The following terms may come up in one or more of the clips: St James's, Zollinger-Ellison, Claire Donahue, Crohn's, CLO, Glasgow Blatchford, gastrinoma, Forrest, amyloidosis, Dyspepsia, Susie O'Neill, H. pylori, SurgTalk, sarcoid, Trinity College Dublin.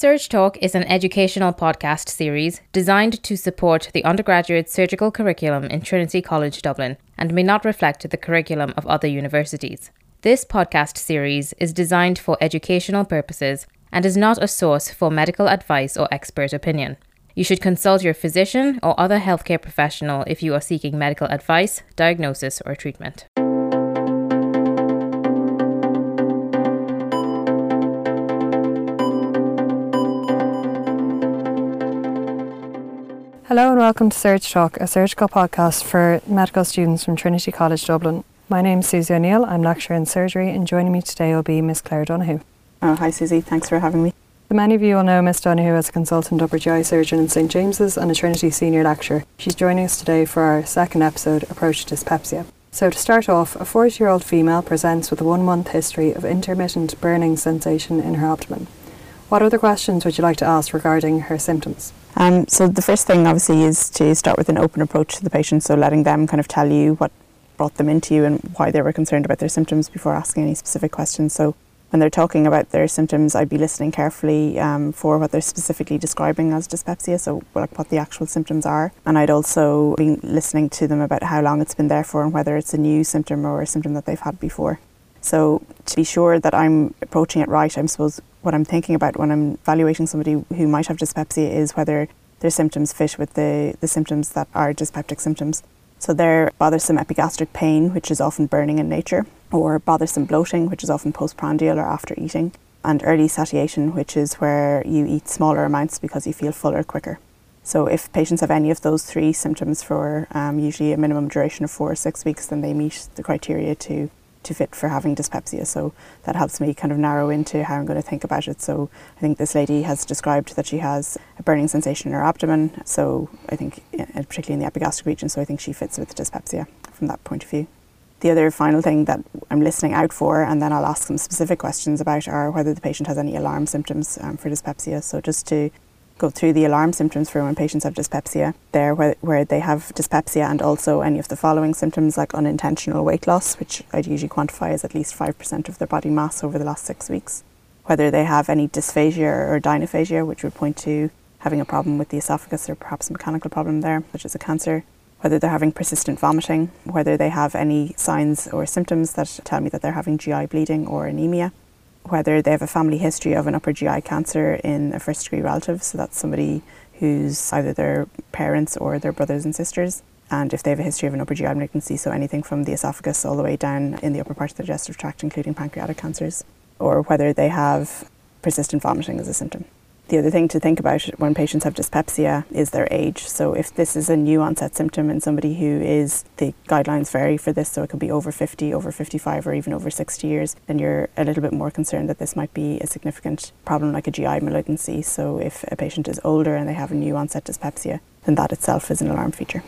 SurgTalk is an educational podcast series designed to support the undergraduate surgical curriculum in Trinity College Dublin and may not reflect the curriculum of other universities. This podcast series is designed for educational purposes and is not a source for medical advice or expert opinion. You should consult your physician or other healthcare professional if you are seeking medical advice, diagnosis, or treatment. Hello and welcome to SurgTalk, a surgical podcast for medical students from Trinity College Dublin. My name is Susie O'Neill, I'm lecturer in surgery, and joining me today will be Miss Claire Donahue. Oh, hi Susie, thanks for having me. Many of you will know Miss Donahue as a consultant upper GI surgeon in St James's and a Trinity senior lecturer. She's joining us today for our second episode, Approach to Dyspepsia. So to start off, a 40-year-old female presents with a 1-month history of intermittent burning sensation in her abdomen. What other questions would you like to ask regarding her symptoms? So the first thing obviously is to start with an open approach to the patient, so letting them kind of tell you what brought them into you and why they were concerned about their symptoms before asking any specific questions. So when they're talking about their symptoms, I'd be listening carefully for what they're specifically describing as dyspepsia, so like what the actual symptoms are. And I'd also be listening to them about how long it's been there for and whether it's a new symptom or a symptom that they've had before. So to be sure that I'm approaching it right, I suppose what I'm thinking about when I'm evaluating somebody who might have dyspepsia is whether their symptoms fit with the symptoms that are dyspeptic symptoms. So they're bothersome epigastric pain, which is often burning in nature, or bothersome bloating, which is often postprandial or after eating, and early satiation, which is where you eat smaller amounts because you feel fuller quicker. So if patients have any of those three symptoms for usually a minimum duration of 4 or 6 weeks, then they meet the criteria to fit for having dyspepsia. So that helps me kind of narrow into how I'm going to think about it. So I think this lady has described that she has a burning sensation in her abdomen, so I think particularly in the epigastric region, so I think she fits with dyspepsia from that point of view. The other final thing that I'm listening out for, and then I'll ask some specific questions about, are whether the patient has any alarm symptoms for dyspepsia. So just to go through the alarm symptoms for when patients have dyspepsia, there where they have dyspepsia and also any of the following symptoms like unintentional weight loss, which I'd usually quantify as at least 5% of their body mass over the last 6 weeks, whether they have any dysphagia or dynaphagia, which would point to having a problem with the esophagus or perhaps a mechanical problem there, which is a cancer, whether they're having persistent vomiting, whether they have any signs or symptoms that tell me that they're having GI bleeding or anemia, whether they have a family history of an upper GI cancer in a first-degree relative, so that's somebody who's either their parents or their brothers and sisters, and if they have a history of an upper GI malignancy, so anything from the esophagus all the way down in the upper part of the digestive tract, including pancreatic cancers, or whether they have persistent vomiting as a symptom. The other thing to think about when patients have dyspepsia is their age. So if this is a new onset symptom in somebody who is, the guidelines vary for this, so it could be over 50, over 55 or even over 60 years, then you're a little bit more concerned that this might be a significant problem like a GI malignancy. So if a patient is older and they have a new onset dyspepsia, then that itself is an alarm feature.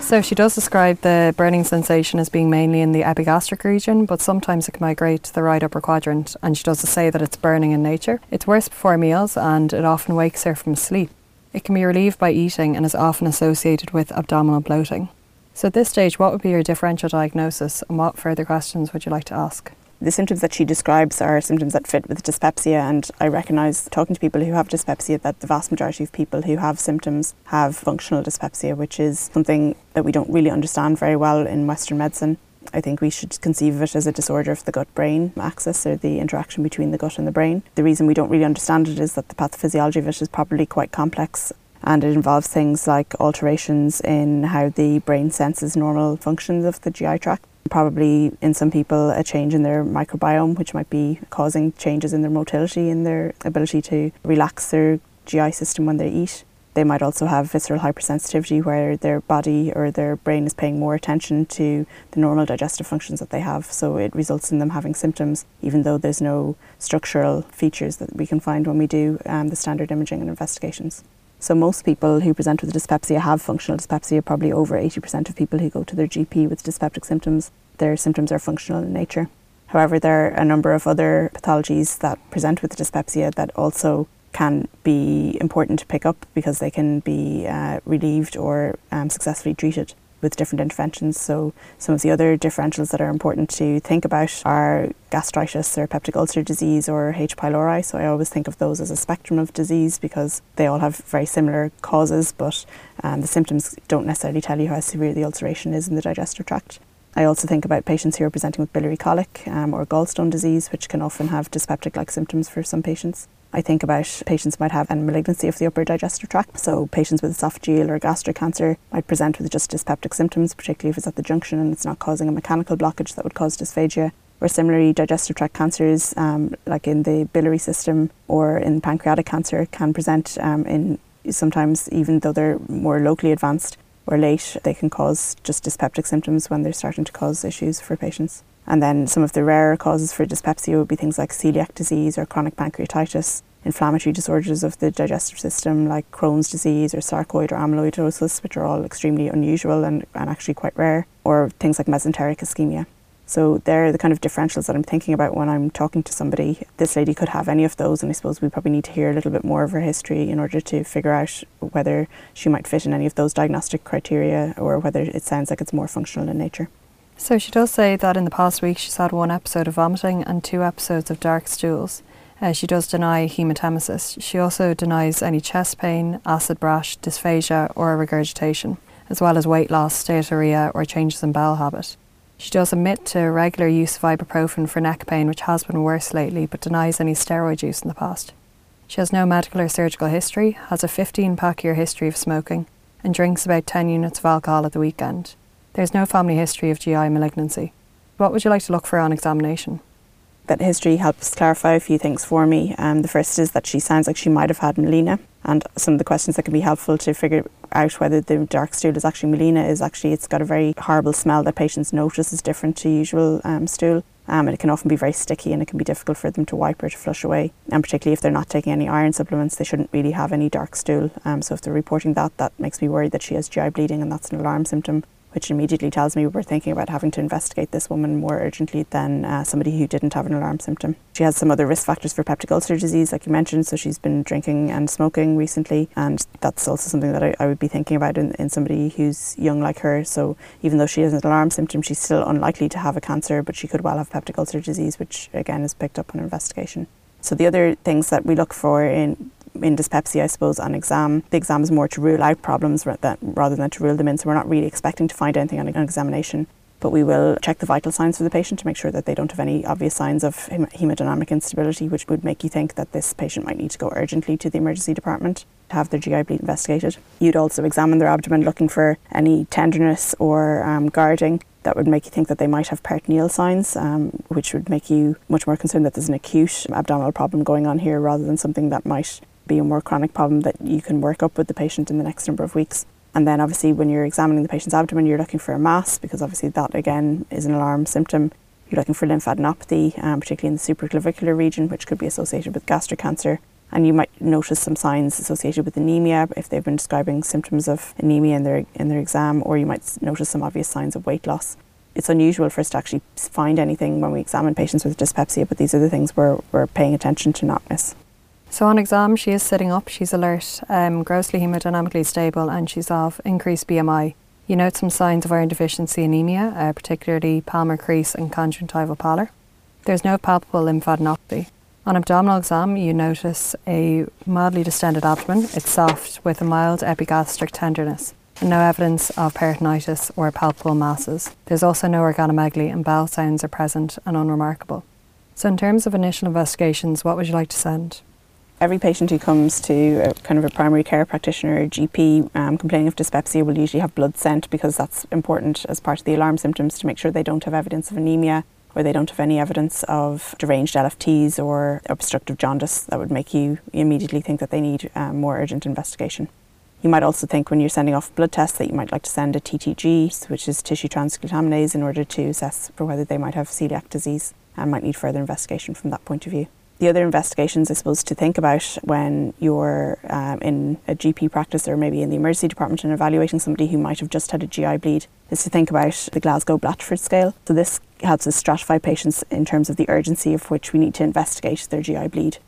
So she does describe the burning sensation as being mainly in the epigastric region, but sometimes it can migrate to the right upper quadrant, and she does say that it's burning in nature. It's worse before meals and it often wakes her from sleep. It can be relieved by eating and is often associated with abdominal bloating. So at this stage, what would be your differential diagnosis and what further questions would you like to ask? The symptoms that she describes are symptoms that fit with dyspepsia, and I recognise, talking to people who have dyspepsia, that the vast majority of people who have symptoms have functional dyspepsia, which is something that we don't really understand very well in Western medicine. I think we should conceive of it as a disorder of the gut-brain axis, or the interaction between the gut and the brain. The reason we don't really understand it is that the pathophysiology of it is probably quite complex, and it involves things like alterations in how the brain senses normal functions of the GI tract. Probably in some people a change in their microbiome, which might be causing changes in their motility and their ability to relax their GI system when they eat. They might also have visceral hypersensitivity, where their body or their brain is paying more attention to the normal digestive functions that they have, so it results in them having symptoms even though there's no structural features that we can find when we do the standard imaging and investigations. So most people who present with dyspepsia have functional dyspepsia. Probably over 80% of people who go to their GP with dyspeptic symptoms, their symptoms are functional in nature. However, there are a number of other pathologies that present with dyspepsia that also can be important to pick up because they can be relieved or successfully treated. with different interventions. So some of the other differentials that are important to think about are gastritis or peptic ulcer disease or H. pylori. So I always think of those as a spectrum of disease because they all have very similar causes, but the symptoms don't necessarily tell you how severe the ulceration is in the digestive tract. I also think about patients who are presenting with biliary colic or gallstone disease, which can often have dyspeptic-like symptoms for some patients. I think about patients might have a malignancy of the upper digestive tract, so patients with esophageal or gastric cancer might present with just dyspeptic symptoms, particularly if it's at the junction and it's not causing a mechanical blockage that would cause dysphagia. Or similarly, digestive tract cancers, like in the biliary system or in pancreatic cancer, can present in sometimes, even though they're more locally advanced or late, they can cause just dyspeptic symptoms when they're starting to cause issues for patients. And then some of the rarer causes for dyspepsia would be things like celiac disease or chronic pancreatitis, inflammatory disorders of the digestive system like Crohn's disease or sarcoid or amyloidosis, which are all extremely unusual and actually quite rare, or things like mesenteric ischemia. So they're the kind of differentials that I'm thinking about when I'm talking to somebody. This lady could have any of those, and I suppose we probably need to hear a little bit more of her history in order to figure out whether she might fit in any of those diagnostic criteria or whether it sounds like it's more functional in nature. So she does say that in the past week she's had one episode of vomiting and two episodes of dark stools. She does deny hematemesis. She also denies any chest pain, acid rash, dysphagia or regurgitation, as well as weight loss, steatorrhea or changes in bowel habit. She does admit to regular use of ibuprofen for neck pain, which has been worse lately, but denies any steroid use in the past. She has no medical or surgical history, has a 15-pack-year history of smoking and drinks about 10 units of alcohol at the weekend. There's no family history of GI malignancy. What would you like to look for on examination? That history helps clarify a few things for me. The first is that she sounds like she might have had melena, and some of the questions that can be helpful to figure out whether the dark stool is actually melena is actually it's got a very horrible smell that patients notice is different to usual stool. And it can often be very sticky and it can be difficult for them to wipe or to flush away. And particularly if they're not taking any iron supplements, they shouldn't really have any dark stool. So if they're reporting that, that makes me worried that she has GI bleeding, and that's an alarm symptom, which immediately tells me we're thinking about having to investigate this woman more urgently than somebody who didn't have an alarm symptom. She has some other risk factors for peptic ulcer disease, like you mentioned, so she's been drinking and smoking recently, and that's also something that I would be thinking about in somebody who's young like her. So even though she has an alarm symptom, she's still unlikely to have a cancer, but she could well have peptic ulcer disease, which again is picked up on investigation. So the other things that we look for in dyspepsia, I suppose, on exam. The exam is more to rule out problems rather than to rule them in, so we're not really expecting to find anything on an examination, but we will check the vital signs for the patient to make sure that they don't have any obvious signs of hemodynamic instability, which would make you think that this patient might need to go urgently to the emergency department to have their GI bleed investigated. You'd also examine their abdomen looking for any tenderness or guarding. That would make you think that they might have peritoneal signs, which would make you much more concerned that there's an acute abdominal problem going on here rather than something that might be a more chronic problem that you can work up with the patient in the next number of weeks. And then obviously when you're examining the patient's abdomen, you're looking for a mass, because obviously that again is an alarm symptom. You're looking for lymphadenopathy, particularly in the supraclavicular region, which could be associated with gastric cancer. And you might notice some signs associated with anemia if they've been describing symptoms of anemia in their exam, or you might notice some obvious signs of weight loss. It's unusual for us to actually find anything when we examine patients with dyspepsia, but these are the things we're paying attention to not miss. So on exam, she is sitting up, she's alert, grossly hemodynamically stable, and she's of increased BMI. You note some signs of iron deficiency anemia, particularly palmar crease and conjunctival pallor. There's no palpable lymphadenopathy. On abdominal exam, you notice a mildly distended abdomen. It's soft with a mild epigastric tenderness and no evidence of peritonitis or palpable masses. There's also no organomegaly, and bowel sounds are present and unremarkable. So in terms of initial investigations, what would you like to send? Every patient who comes to a kind of a primary care practitioner or GP complaining of dyspepsia will usually have blood sent, because that's important as part of the alarm symptoms to make sure they don't have evidence of anemia or they don't have any evidence of deranged LFTs or obstructive jaundice that would make you immediately think that they need more urgent investigation. You might also think when you're sending off blood tests that you might like to send a TTG, which is tissue transglutaminase, in order to assess for whether they might have celiac disease and might need further investigation from that point of view. The other investigations, I suppose, to think about when you're in a GP practice or maybe in the emergency department and evaluating somebody who might have just had a GI bleed, is to think about the Glasgow Blatchford scale. So this helps us stratify patients in terms of the urgency of which we need to investigate their GI bleed.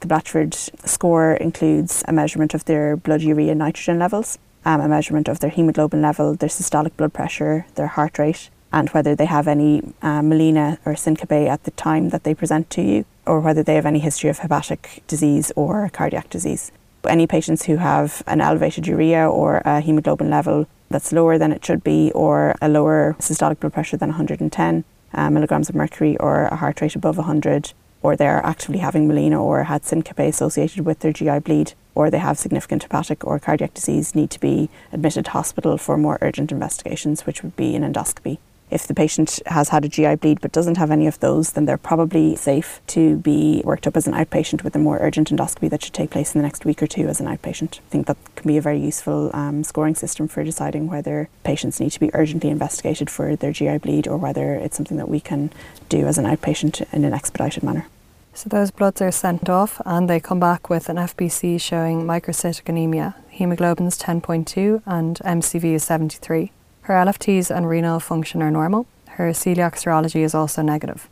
The Blatchford score includes a measurement of their blood urea nitrogen levels. a measurement of their haemoglobin level, their systolic blood pressure, their heart rate, and whether they have any melena or syncope at the time that they present to you, or whether they have any history of hepatic disease or cardiac disease. Any patients who have an elevated urea or a haemoglobin level that's lower than it should be, or a lower systolic blood pressure than 110 milligrams of mercury, or a heart rate above 100, or they're actively having melena or had syncope associated with their GI bleed, or they have significant hepatic or cardiac disease, need to be admitted to hospital for more urgent investigations, which would be an endoscopy. If the patient has had a GI bleed but doesn't have any of those, then they're probably safe to be worked up as an outpatient with a more urgent endoscopy that should take place in the next week or two as an outpatient. I think that can be a very useful scoring system for deciding whether patients need to be urgently investigated for their GI bleed or whether it's something that we can do as an outpatient in an expedited manner. So those bloods are sent off and they come back with an FBC showing microcytic anemia. Hemoglobin is 10.2 and MCV is 73. Her LFTs and renal function are normal. Her celiac serology is also negative.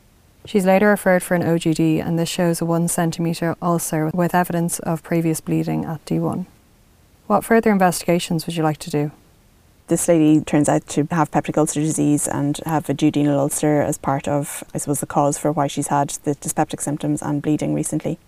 She's later referred for an OGD, and this shows a 1 centimetre ulcer with evidence of previous bleeding at D1. What further investigations would you like to do? This lady turns out to have peptic ulcer disease and have a duodenal ulcer as part of, I suppose, the cause for why she's had the dyspeptic symptoms and bleeding recently.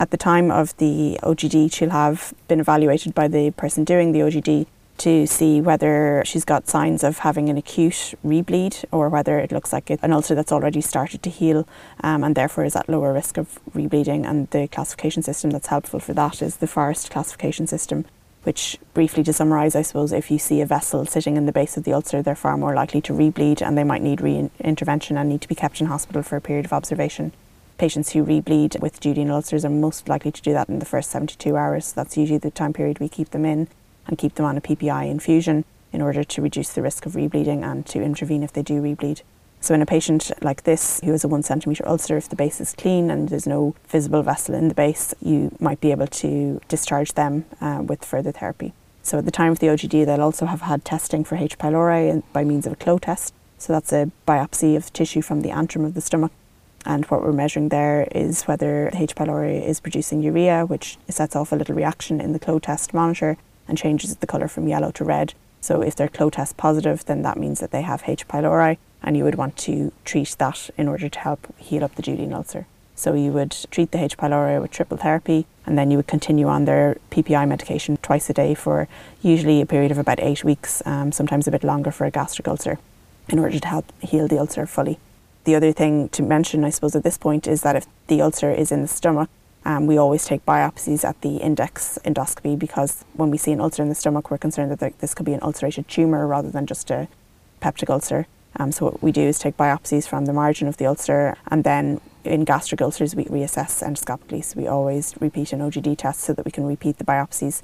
At the time of the OGD, she'll have been evaluated by the person doing the OGD to see whether she's got signs of having an acute rebleed or whether it looks like an ulcer that's already started to heal and therefore is at lower risk of rebleeding. And the classification system that's helpful for that is the Forrest classification system, which, briefly to summarise, I suppose, if you see a vessel sitting in the base of the ulcer, they're far more likely to rebleed and they might need intervention and need to be kept in hospital for a period of observation. Patients who rebleed with duodenal ulcers are most likely to do that in the first 72 hours. That's usually the time period we keep them in and keep them on a PPI infusion in order to reduce the risk of rebleeding and to intervene if they do rebleed. So in a patient like this who has a 1 centimetre ulcer, if the base is clean and there's no visible vessel in the base, you might be able to discharge them with further therapy. So at the time of the OGD, they'll also have had testing for H. pylori by means of a CLO test. So that's a biopsy of the tissue from the antrum of the stomach. And what we're measuring there is whether H. pylori is producing urea, which sets off a little reaction in the CLO test monitor and changes the colour from yellow to red. So if they're CLO test positive, then that means that they have H. pylori, and you would want to treat that in order to help heal up the duodenal ulcer. So you would treat the H. pylori with triple therapy, and then you would continue on their PPI medication twice a day for usually a period of about 8 weeks, sometimes a bit longer for a gastric ulcer, in order to help heal the ulcer fully. The other thing to mention, I suppose, at this point is that if the ulcer is in the stomach, we always take biopsies at the index endoscopy, because when we see an ulcer in the stomach, we're concerned that this could be an ulcerated tumour rather than just a peptic ulcer. So what we do is take biopsies from the margin of the ulcer, and then in gastric ulcers we reassess endoscopically. So we always repeat an OGD test so that we can repeat the biopsies,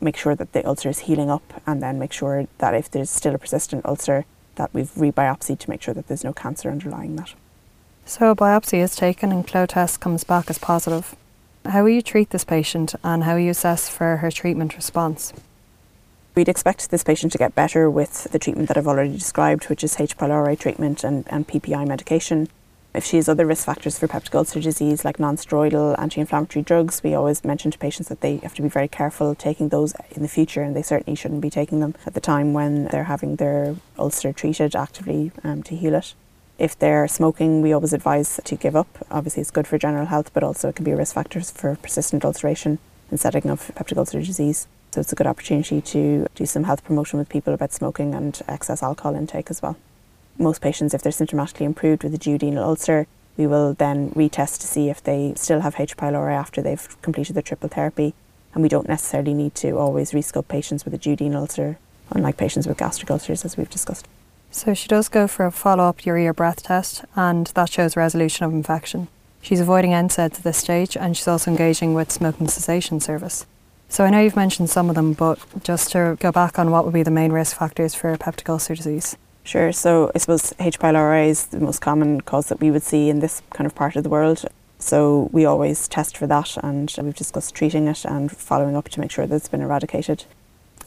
make sure that the ulcer is healing up, and then make sure that if there's still a persistent ulcer that we've re-biopsied to make sure that there's no cancer underlying that. So a biopsy is taken and CLO test comes back as positive. How will you treat this patient, and how will you assess for her treatment response? We'd expect this patient to get better with the treatment that I've already described, which is H. pylori treatment and PPI medication. If she has other risk factors for peptic ulcer disease, like non-steroidal anti-inflammatory drugs, we always mention to patients that they have to be very careful taking those in the future, and they certainly shouldn't be taking them at the time when they're having their ulcer treated actively to heal it. If they're smoking, we always advise to give up. Obviously it's good for general health, but also it can be a risk factor for persistent ulceration and setting of peptic ulcer disease. So it's a good opportunity to do some health promotion with people about smoking and excess alcohol intake as well. Most patients, if they're symptomatically improved with a duodenal ulcer, we will then retest to see if they still have H. pylori after they've completed their triple therapy. And we don't necessarily need to always rescope patients with a duodenal ulcer, unlike patients with gastric ulcers, as we've discussed. So she does go for a follow-up urea breath test, and that shows resolution of infection. She's avoiding NSAIDs at this stage, and she's also engaging with smoking cessation service. So I know you've mentioned some of them, but just to go back on what would be the main risk factors for peptic ulcer disease. Sure, so I suppose H. pylori is the most common cause that we would see in this kind of part of the world. So we always test for that, and we've discussed treating it and following up to make sure that it's been eradicated.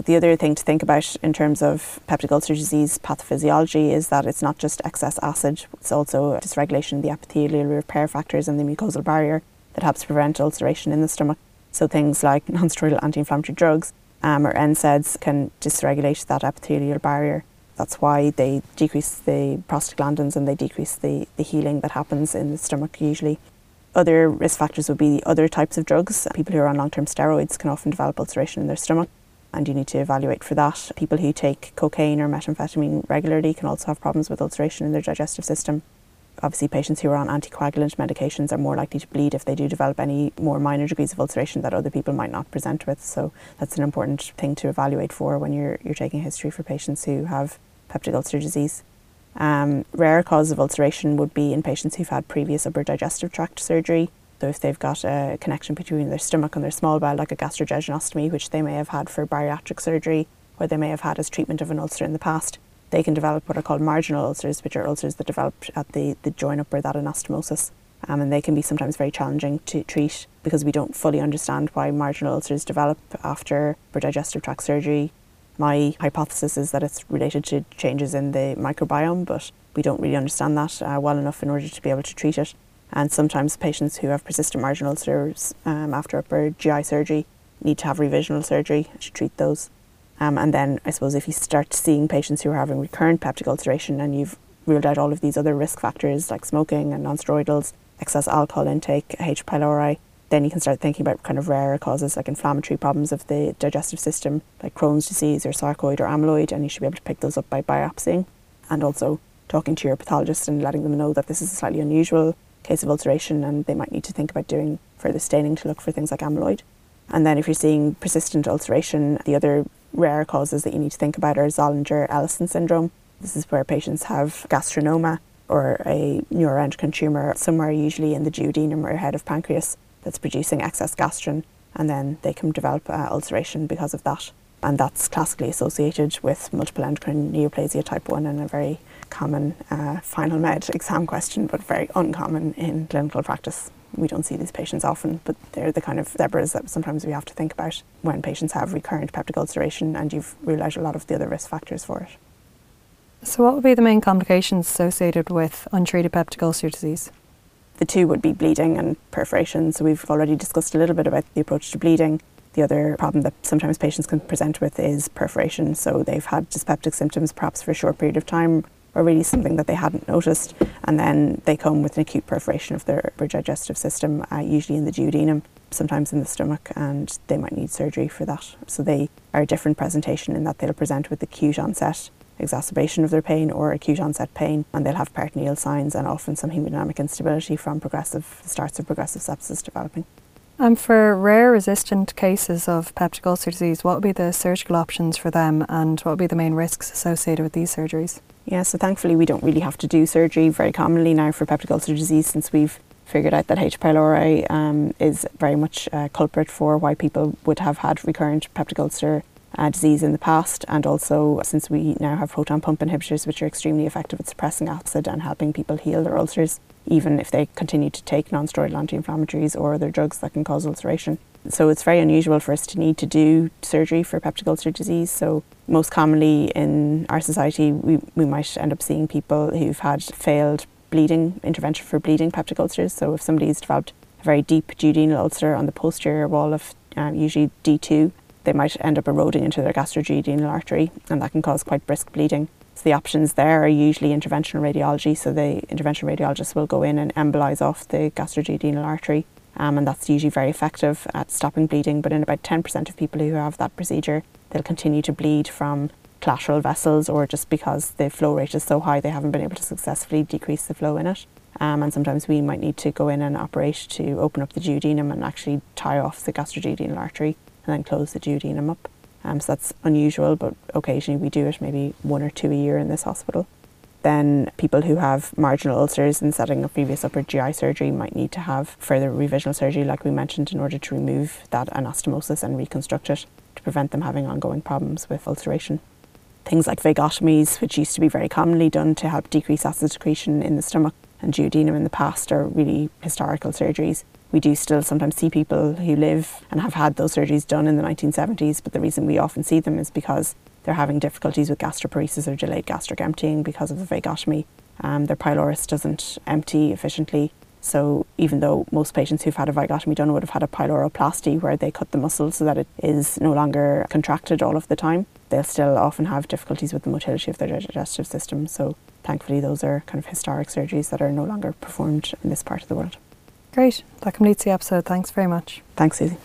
The other thing to think about in terms of peptic ulcer disease pathophysiology is that it's not just excess acid, it's also dysregulation of the epithelial repair factors and the mucosal barrier that helps prevent ulceration in the stomach. So things like non-steroidal anti-inflammatory drugs, or NSAIDs can dysregulate that epithelial barrier. That's why they decrease the prostaglandins and they decrease the healing that happens in the stomach usually. Other risk factors would be other types of drugs. People who are on long-term steroids can often develop ulceration in their stomach, and you need to evaluate for that. People who take cocaine or methamphetamine regularly can also have problems with ulceration in their digestive system. Obviously, patients who are on anticoagulant medications are more likely to bleed if they do develop any more minor degrees of ulceration that other people might not present with. So that's an important thing to evaluate for when you're taking history for patients who have peptic ulcer disease. Rare causes of ulceration would be in patients who've had previous upper digestive tract surgery. So if they've got a connection between their stomach and their small bowel, like a gastrojejunostomy, which they may have had for bariatric surgery, or they may have had as treatment of an ulcer in the past, they can develop what are called marginal ulcers, which are ulcers that develop at the join up or that anastomosis. And they can be sometimes very challenging to treat because we don't fully understand why marginal ulcers develop after upper digestive tract surgery. My hypothesis is that it's related to changes in the microbiome, but we don't really understand that well enough in order to be able to treat it. And sometimes patients who have persistent marginal ulcers after upper GI surgery need to have revisional surgery to treat those. And then I suppose if you start seeing patients who are having recurrent peptic ulceration and you've ruled out all of these other risk factors like smoking and non-steroidals, excess alcohol intake, H. pylori, then you can start thinking about kind of rarer causes like inflammatory problems of the digestive system, like Crohn's disease or sarcoid or amyloid, and you should be able to pick those up by biopsying and also talking to your pathologist and letting them know that this is a slightly unusual case of ulceration and they might need to think about doing further staining to look for things like amyloid. And then if you're seeing persistent ulceration, the other rare causes that you need to think about are Zollinger-Ellison syndrome. This is where patients have gastrinoma or a neuroendocrine tumour somewhere usually in the duodenum or head of pancreas that's producing excess gastrin, and then they can develop ulceration because of that. And that's classically associated with multiple endocrine neoplasia type 1 and a very common final med exam question, but very uncommon in clinical practice. We don't see these patients often, but they're the kind of zebras that sometimes we have to think about when patients have recurrent peptic ulceration and you've ruled out a lot of the other risk factors for it. So what would be the main complications associated with untreated peptic ulcer disease? The two would be bleeding and perforation. So we've already discussed a little bit about the approach to bleeding. The other problem that sometimes patients can present with is perforation. So they've had dyspeptic symptoms perhaps for a short period of time, or really something that they hadn't noticed, and then they come with an acute perforation of their upper digestive system, usually in the duodenum, sometimes in the stomach, and they might need surgery for that. So they are a different presentation in that they'll present with acute onset exacerbation of their pain or acute onset pain, and they'll have peritoneal signs and often some hemodynamic instability from the starts of progressive sepsis developing. And for rare resistant cases of peptic ulcer disease, what would be the surgical options for them and what would be the main risks associated with these surgeries? Yeah, so thankfully we don't really have to do surgery very commonly now for peptic ulcer disease since we've figured out that H. pylori is very much a culprit for why people would have had recurrent peptic ulcer disease in the past, and also since we now have proton pump inhibitors which are extremely effective at suppressing acid and helping people heal their ulcers even if they continue to take non-steroidal anti-inflammatories or other drugs that can cause ulceration. So it's very unusual for us to need to do surgery for peptic ulcer disease. So most commonly in our society we might end up seeing people who've had failed bleeding, intervention for bleeding peptic ulcers. So if somebody's developed a very deep duodenal ulcer on the posterior wall of usually D2, they might end up eroding into their gastroduodenal artery, and that can cause quite brisk bleeding. So the options there are usually interventional radiology, so the interventional radiologist will go in and embolise off the gastroduodenal artery, and that's usually very effective at stopping bleeding, but in about 10% of people who have that procedure, they'll continue to bleed from collateral vessels or just because the flow rate is so high they haven't been able to successfully decrease the flow in it. And sometimes we might need to go in and operate to open up the duodenum and actually tie off the gastroduodenal artery and then close the duodenum up. So that's unusual, but occasionally we do it, maybe one or two a year in this hospital. Then people who have marginal ulcers in the setting of previous upper GI surgery might need to have further revisional surgery, like we mentioned, in order to remove that anastomosis and reconstruct it to prevent them having ongoing problems with ulceration. Things like vagotomies, which used to be very commonly done to help decrease acid secretion in the stomach and duodenum in the past, are really historical surgeries. We do still sometimes see people who live and have had those surgeries done in the 1970s, but the reason we often see them is because they're having difficulties with gastroparesis or delayed gastric emptying because of the vagotomy. Their pylorus doesn't empty efficiently, So even though most patients who've had a vagotomy done would have had a pyloroplasty where they cut the muscle so that it is no longer contracted all of the time, they'll still often have difficulties with the motility of their digestive system. So thankfully those are kind of historic surgeries that are no longer performed in this part of the world. Great, that completes the episode. Thanks very much. Thanks, Susie.